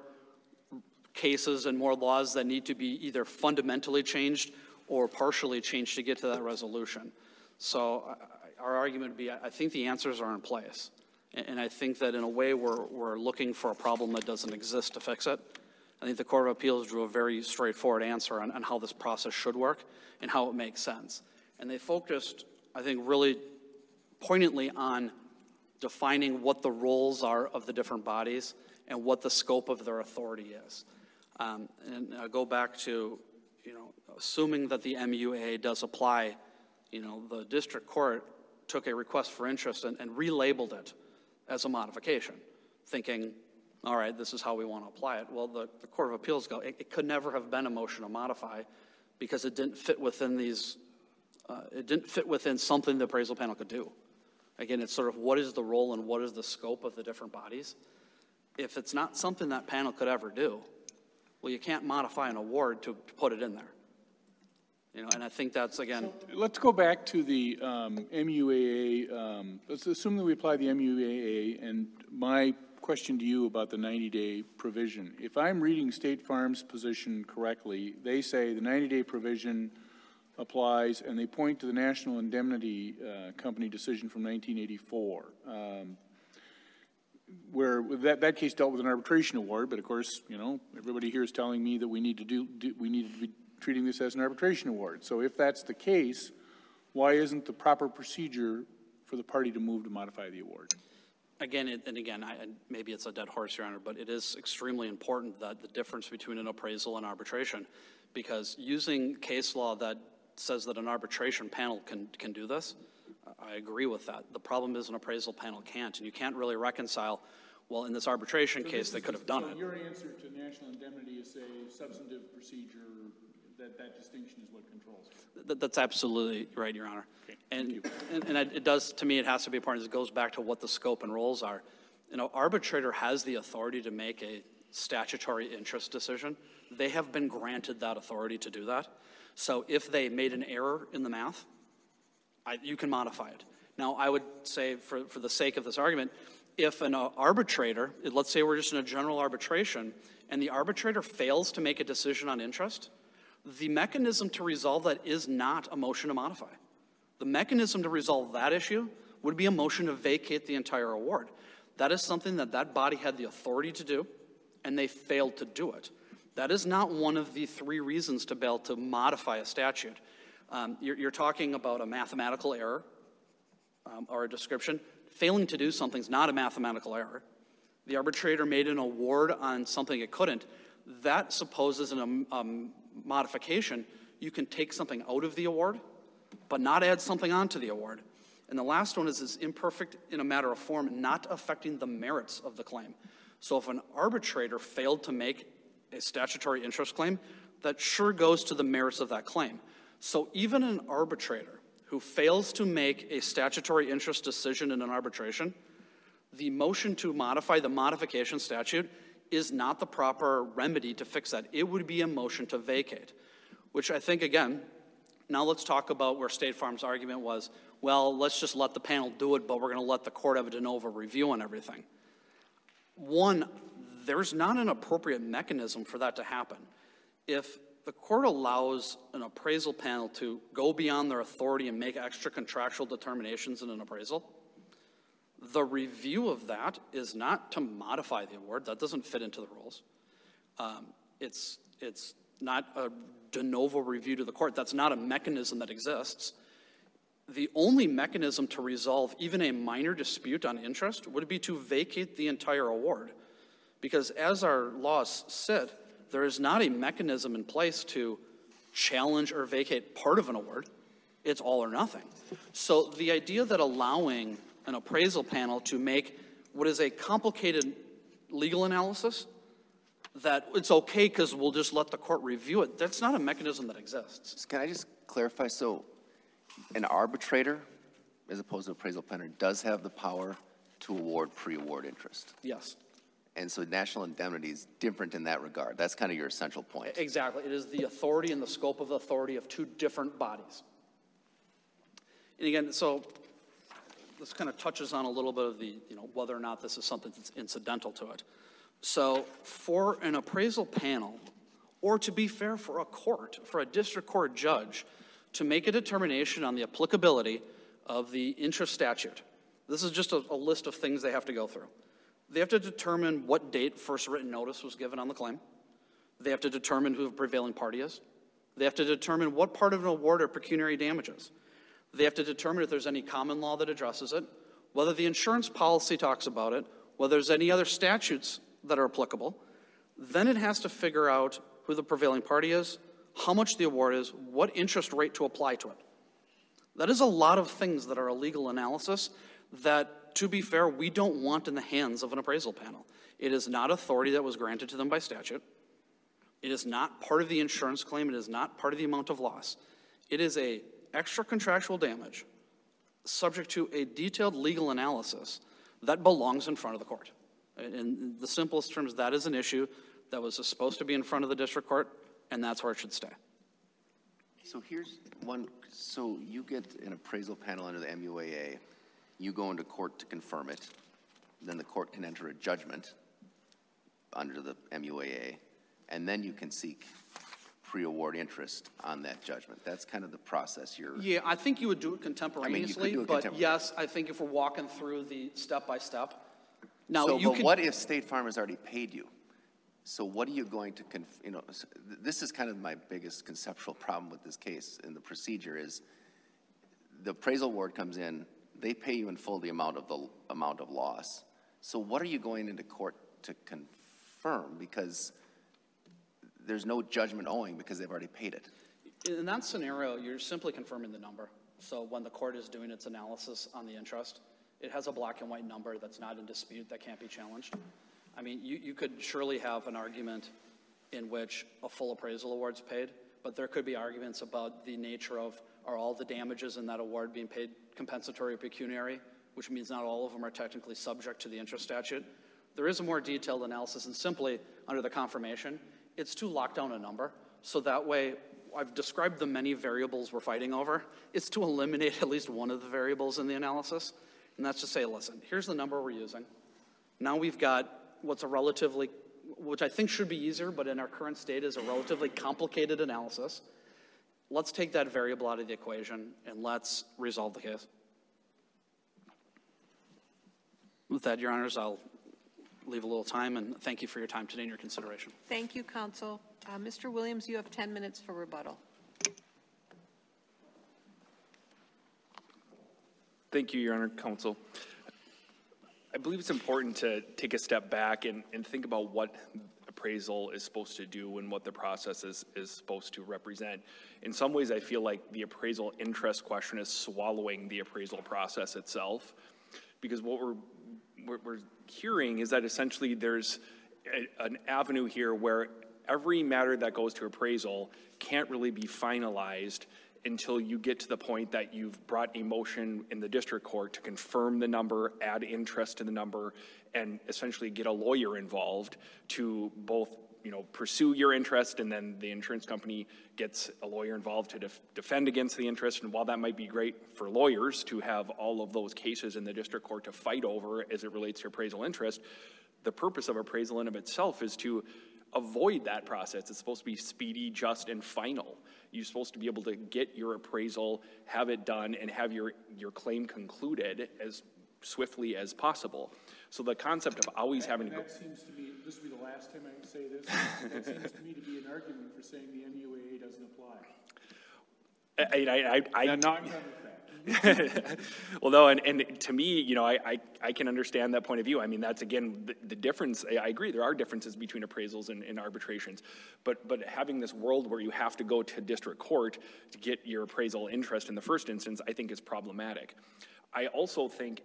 cases and more laws that need to be either fundamentally changed or partially changed to get to that resolution. So our argument would be, I think the answers are in place. And I think that in a way we're looking for a problem that doesn't exist to fix it. I think the Court of Appeals drew a very straightforward answer on how this process should work and how it makes sense. And they focused, I think, really poignantly on defining what the roles are of the different bodies and what the scope of their authority is. And I'll go back to, assuming that the MUAA does apply, the district court took a request for interest and relabeled it as a modification, thinking, all right, this is how we want to apply it. Well, the Court of Appeals go, it could never have been a motion to modify because it didn't fit within these, it didn't fit within something the appraisal panel could do. Again, it's sort of what is the role and what is the scope of the different bodies. If it's not something that panel could ever do, well, you can't modify an award to put it in there. And I think that's, again... So let's go back to the MUAA. Let's assume that we apply the MUAA, and my question to you about the 90-day provision. If I'm reading State Farm's position correctly, they say the 90-day provision applies, and they point to the National Indemnity Company decision from 1984, where that case dealt with an arbitration award, but of course, everybody here is telling me that we need to be treating this as an arbitration award. So if that's the case, why isn't the proper procedure for the party to move to modify the award? Maybe it's a dead horse, Your Honor, but it is extremely important that the difference between an appraisal and arbitration, because using case law that says that an arbitration panel can do this, I agree with that. The problem is an appraisal panel can't, and you can't really reconcile, well, in this arbitration case, they could have done it. Your answer to National Indemnity is a substantive procedure. That distinction is what controls. That's absolutely right, Your Honor. Okay. And it does, to me, it has to be a part of this. It goes back to what the scope and roles are. Arbitrator has the authority to make a statutory interest decision. They have been granted that authority to do that. So if they made an error in the math, you can modify it. Now, I would say for the sake of this argument, if an arbitrator, let's say we're just in a general arbitration, and the arbitrator fails to make a decision on interest, the mechanism to resolve that is not a motion to modify. The mechanism to resolve that issue would be a motion to vacate the entire award. That is something that body had the authority to do, and they failed to do it. That is not one of the three reasons to bail to modify a statute. You're talking about a mathematical error or a description. Failing to do something's not a mathematical error. The arbitrator made an award on something it couldn't. That supposes an modification. You can take something out of the award, but not add something onto the award. And the last one is imperfect in a matter of form, not affecting the merits of the claim. So if an arbitrator failed to make a statutory interest claim, that sure goes to the merits of that claim. So even an arbitrator who fails to make a statutory interest decision in an arbitration, the motion to modify the modification statute is not the proper remedy to fix that. It would be a motion to vacate, which I think, again, now let's talk about where State Farm's argument was, well, let's just let the panel do it, but we're going to let the court have a de novo review on everything. One, there's not an appropriate mechanism for that to happen. If the court allows an appraisal panel to go beyond their authority and make extra contractual determinations in an appraisal, the review of that is not to modify the award. That doesn't fit into the rules. It's not a de novo review to the court. That's not a mechanism that exists. The only mechanism to resolve even a minor dispute on interest would be to vacate the entire award. Because as our laws sit, there is not a mechanism in place to challenge or vacate part of an award. It's all or nothing. So the idea that allowing an appraisal panel to make what is a complicated legal analysis that it's okay because we'll just let the court review it, that's not a mechanism that exists. Can I just clarify? So an arbitrator, as opposed to appraisal planner, does have the power to award pre-award interest? Yes. And so National Indemnity is different in that regard. That's kind of your essential point. Exactly. It is the authority and the scope of authority of two different bodies. And again, so this kind of touches on a little bit of the, whether or not this is something that's incidental to it. So for an appraisal panel or to be fair for a court, for a district court judge, to make a determination on the applicability of the interest statute. This is just a list of things they have to go through. They have to determine what date first written notice was given on the claim. They have to determine who the prevailing party is. They have to determine what part of an award are pecuniary damages. They have to determine if there's any common law that addresses it, whether the insurance policy talks about it, whether there's any other statutes that are applicable. Then it has to figure out who the prevailing party is, how much the award is, what interest rate to apply to it. That is a lot of things that are a legal analysis that, to be fair, we don't want in the hands of an appraisal panel. It is not authority that was granted to them by statute. It is not part of the insurance claim. It is not part of the amount of loss. It is a extra contractual damage subject to a detailed legal analysis that belongs in front of the court. In the simplest terms, that is an issue that was supposed to be in front of the district court, and that's where it should stay. So here's one. So you get an appraisal panel under the MUAA. You go into court to confirm it. Then the court can enter a judgment under the MUAA, and then you can seek pre-award interest on that judgment. That's kind of the process you're... Yeah, I think you would do it contemporaneously, but yes, I think if we're walking through the step-by-step... Now, what if State Farm has already paid you? So what are you going to... this is kind of my biggest conceptual problem with this case, and the procedure is the appraisal award comes in, they pay you in full the amount of loss. So what are you going into court to confirm? Because there's no judgment owing because they've already paid it. In that scenario, you're simply confirming the number. So when the court is doing its analysis on the interest, it has a black and white number that's not in dispute, that can't be challenged. I mean, you could surely have an argument in which a full appraisal award's paid, but there could be arguments about the nature of, are all the damages in that award being paid compensatory or pecuniary, which means not all of them are technically subject to the interest statute. There is a more detailed analysis, and simply under the confirmation, it's to lock down a number, so that way, I've described the many variables we're fighting over. It's to eliminate at least one of the variables in the analysis, and that's to say, listen, here's the number we're using. Now we've got what's a relatively, which I think should be easier, but in our current state is a relatively complicated analysis. Let's take that variable out of the equation, and let's resolve the case. With that, Your Honors, I'll leave a little time, and thank you for your time today and your consideration. Thank you, counsel. Mr. Williams, you have 10 minutes for rebuttal. Thank you, Your Honor, counsel. I believe it's important to take a step back and think about what appraisal is supposed to do and what the process is supposed to represent. In some ways, I feel like the appraisal interest question is swallowing the appraisal process itself, because what we're hearing is that essentially there's an avenue here where every matter that goes to appraisal can't really be finalized until you get to the point that you've brought a motion in the district court to confirm the number, add interest to the number, and essentially get a lawyer involved to both, pursue your interest, and then the insurance company gets a lawyer involved to defend against the interest. And while that might be great for lawyers to have all of those cases in the district court to fight over as it relates to appraisal interest, the purpose of appraisal in of itself is to avoid that process. It's supposed to be speedy, just, and final. You're supposed to be able to get your appraisal, have it done, and have your claim concluded as swiftly as possible. So the concept of always having to go... That seems to me, this will be the last time I say this, that seems to me to be an argument for saying the MUAA doesn't apply. Well, no, and to me, I can understand that point of view. I mean, that's, again, the difference. I agree there are differences between appraisals and arbitrations, but having this world where you have to go to district court to get your appraisal interest in the first instance, I think is problematic. I also think,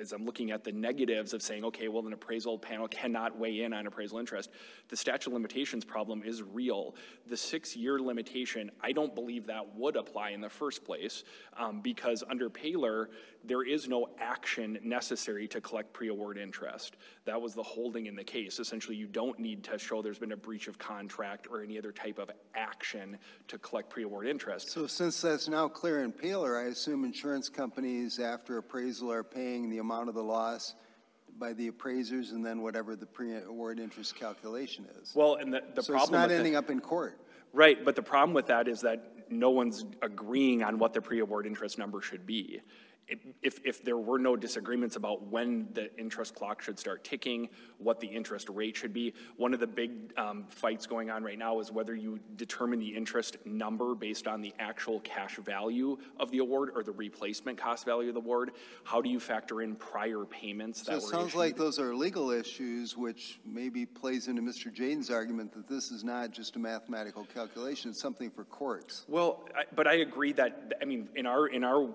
as I'm looking at the negatives of saying, okay, well, an appraisal panel cannot weigh in on appraisal interest, the statute of limitations problem is real. The 6-year limitation, I don't believe that would apply in the first place, because under Paler, there is no action necessary to collect pre-award interest. That was the holding in the case. Essentially, you don't need to show there's been a breach of contract or any other type of action to collect pre-award interest. So since that's now clear in Paler, I assume insurance companies after appraisal are paying the amount of the loss by the appraisers and then whatever the pre-award interest calculation is. Well, and the so problem it's not ending up in court. Right, but the problem with that is that no one's agreeing on what the pre-award interest number should be. If there were no disagreements about when the interest clock should start ticking, what the interest rate should be, one of the big fights going on right now is whether you determine the interest number based on the actual cash value of the award or the replacement cost value of the award. How do you factor in prior payments that were issued? So it sounds like those are legal issues, which maybe plays into Mr. Jadin's argument that this is not just a mathematical calculation, it's something for courts. Well, but I agree that, I mean, in our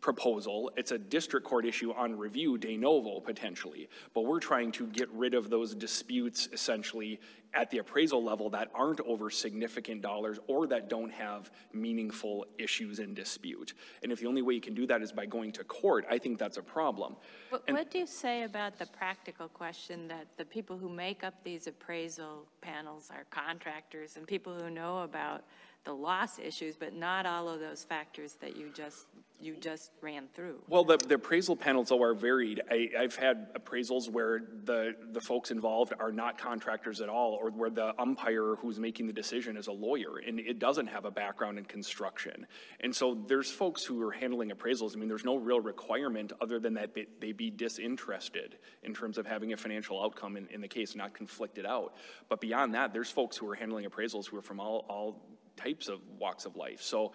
proposal, it's a district court issue on review de novo potentially, but we're trying to get rid of those disputes essentially at the appraisal level that aren't over significant dollars or that don't have meaningful issues in dispute. And if the only way you can do that is by going to court, I think that's a problem. What do you say about the practical question that the people who make up these appraisal panels are contractors and people who know about the loss issues, but not all of those factors that you just ran through? Well, the appraisal panels, though, are varied. I've had appraisals where the folks involved are not contractors at all, or where the umpire who's making the decision is a lawyer, and it doesn't have a background in construction. And so there's folks who are handling appraisals. I mean, there's no real requirement other than that they be disinterested in terms of having a financial outcome in the case, not conflicted out. But beyond that, there's folks who are handling appraisals who are from all types of walks of life. So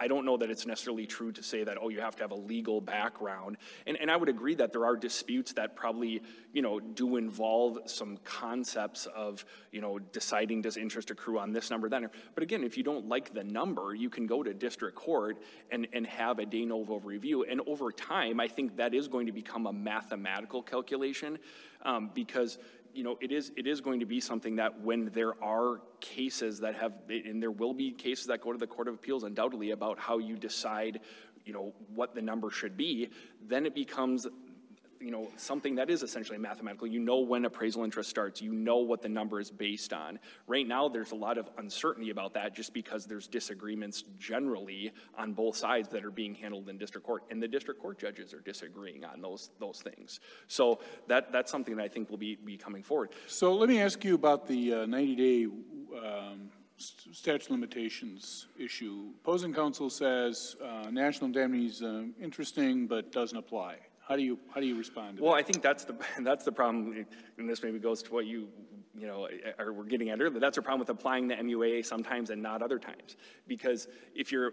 I don't know that it's necessarily true to say that, oh, you have to have a legal background. And I would agree that there are disputes that probably, do involve some concepts of, deciding does interest accrue on this number, that number. But again, if you don't like the number, you can go to district court and have a de novo review. And over time, I think that is going to become a mathematical calculation because it is going to be something that when there are cases that have, and there will be cases that go to the Court of Appeals undoubtedly about how you decide, what the number should be, then it becomes, something that is essentially mathematical. When appraisal interest starts, what the number is based on. Right now, there's a lot of uncertainty about that just because there's disagreements generally on both sides that are being handled in district court, and the district court judges are disagreeing on those things. So that's something that I think will be coming forward. So let me ask you about the 90-day statute of limitations issue. Opposing counsel says National Indemnity is interesting but doesn't apply. How do you respond to that? Well, I think that's the problem, and this maybe goes to what we're getting at earlier. That's a problem with applying the MUAA sometimes and not other times, because if you're,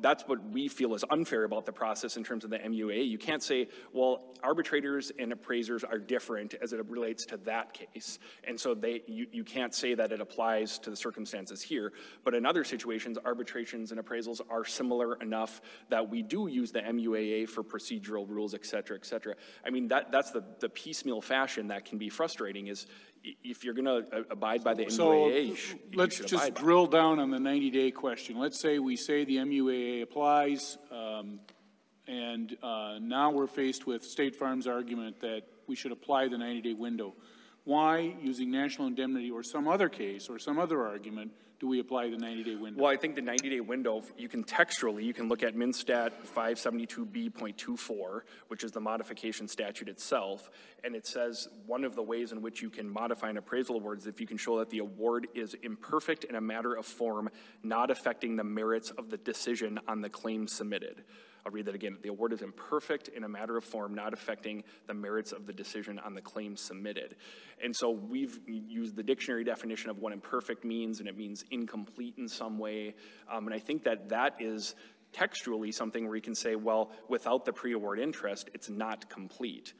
that's what we feel is unfair about the process in terms of the MUAA. You can't say, well, arbitrators and appraisers are different as it relates to that case, and so you can't say that it applies to the circumstances here. But in other situations, arbitrations and appraisals are similar enough that we do use the MUAA for procedural rules, etc. et cetera. I mean, that's the piecemeal fashion that can be frustrating is if you're going to abide by the MUAA. So let's just drill down on the 90-day question. Let's say we say the MUAA applies, and now we're faced with State Farm's argument that we should apply the 90-day window. Why, using National Indemnity or some other case or some other argument, do we apply the 90-day window? Well, I think the 90-day window, you can look at MnStat 572B.24, which is the modification statute itself, and it says one of the ways in which you can modify an appraisal award is if you can show that the award is imperfect in a matter of form, not affecting the merits of the decision on the claim submitted. I'll read that again. The award is imperfect in a matter of form, not affecting the merits of the decision on the claim submitted. And so we've used the dictionary definition of what imperfect means, and it means incomplete in some way. And I think that is textually something where you can say, well, without the pre-award interest, it's not complete.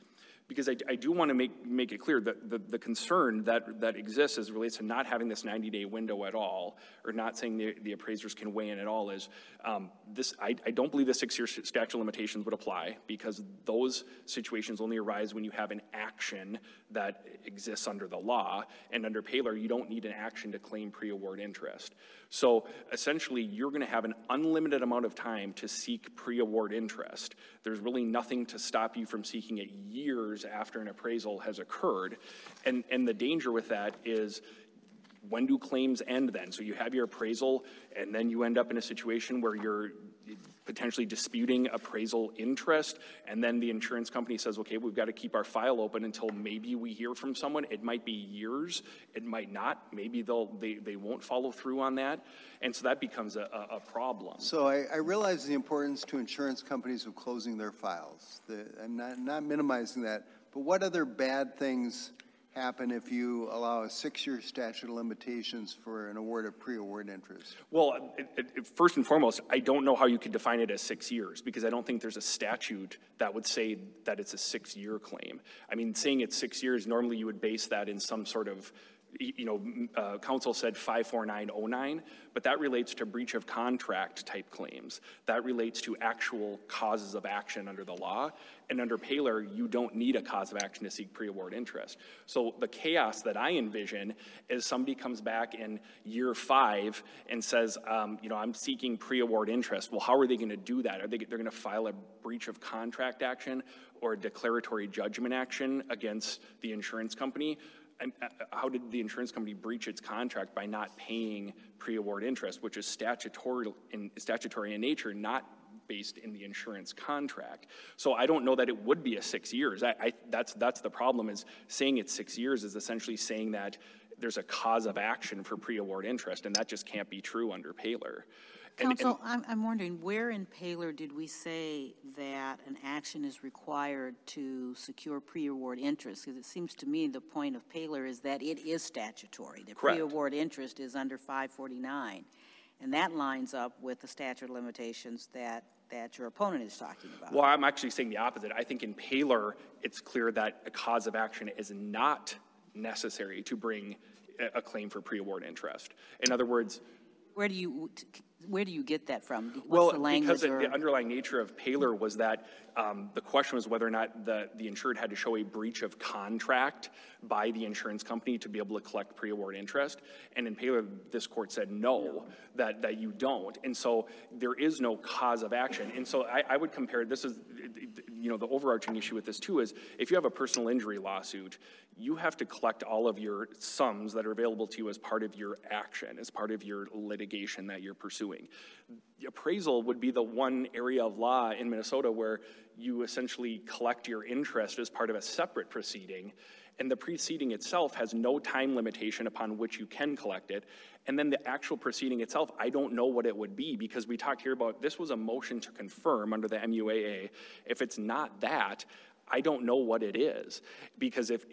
Because I do want to make it clear that the concern that exists as relates to not having this 90-day window at all, or not saying the appraisers can weigh in at all, is I don't believe the 6-year statute of limitations would apply, because those situations only arise when you have an action that exists under the law, and under Paler, you don't need an action to claim pre-award interest. So essentially, you're going to have an unlimited amount of time to seek pre-award interest. There's really nothing to stop you from seeking it years after an appraisal has occurred. And the danger with that is, when do claims end then? So you have your appraisal, and then you end up in a situation where you're potentially disputing appraisal interest, and then the insurance company says, okay, we've got to keep our file open until maybe we hear from someone. It might be years, it might not. Maybe they won't follow through on that, and so that becomes a problem. So I realize the importance to insurance companies of closing their files. I'm not minimizing that, but what other bad things happen if you allow a 6-year statute of limitations for an award of pre-award interest? Well, first and foremost, I don't know how you could define it as 6 years, because I don't think there's a statute that would say that it's a 6-year claim. I mean, saying it's 6 years, normally you would base that in some sort of, counsel said 54909, but that relates to breach of contract type claims. That relates to actual causes of action under the law. And under Paler, you don't need a cause of action to seek pre-award interest. So the chaos that I envision is somebody comes back in year 5 and says, I'm seeking pre-award interest. Well, how are they going to do that? Are they're going to file a breach of contract action or a declaratory judgment action against the insurance company? And how did the insurance company breach its contract by not paying pre-award interest, which is statutory in nature, not based in the insurance contract? So I don't know that it would be a 6 years. That's the problem, is saying it's 6 years is essentially saying that there's a cause of action for pre-award interest, and that just can't be true under Paler. Counsel, I'm wondering, where in Paler did we say that an action is required to secure pre-award interest? Because it seems to me the point of Paler is that it is statutory. The pre-award interest is under 549, and that lines up with the statute of limitations that your opponent is talking about. Well, I'm actually saying the opposite. I think in Paler, it's clear that a cause of action is not necessary to bring a claim for pre-award interest. In other words, where do you get that from? What's the language? Because the underlying nature of Paler was that the question was whether or not the insured had to show a breach of contract by the insurance company to be able to collect pre-award interest. And in Paler, this court said no. That you don't. And so there is no cause of action. And so I would compare, this is, the overarching issue with this too is, if you have a personal injury lawsuit, you have to collect all of your sums that are available to you as part of your action, as part of your litigation that you're pursuing. Appraisal would be the one area of law in Minnesota where you essentially collect your interest as part of a separate proceeding, and the proceeding itself has no time limitation upon which you can collect it. And then the actual proceeding itself, I don't know what it would be, because we talked here about this was a motion to confirm under the MUAA. If it's not that, I don't know what it is, because if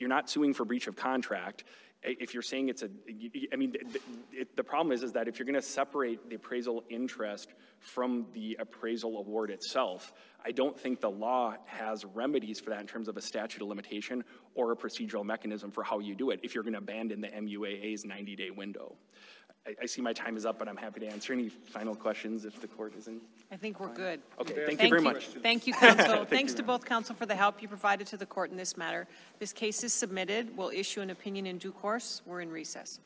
you're not suing for breach of contract, if you're saying it's the problem is that if you're going to separate the appraisal interest from the appraisal award itself, I don't think the law has remedies for that in terms of a statute of limitation or a procedural mechanism for how you do it if you're going to abandon the MUAA's 90-day window. I see my time is up, but I'm happy to answer any final questions if the court isn't. I think we're good. Okay, thank you very much. Thank you, counsel. Thanks to both counsel for the help you provided to the court in this matter. This case is submitted. We'll issue an opinion in due course. We're in recess.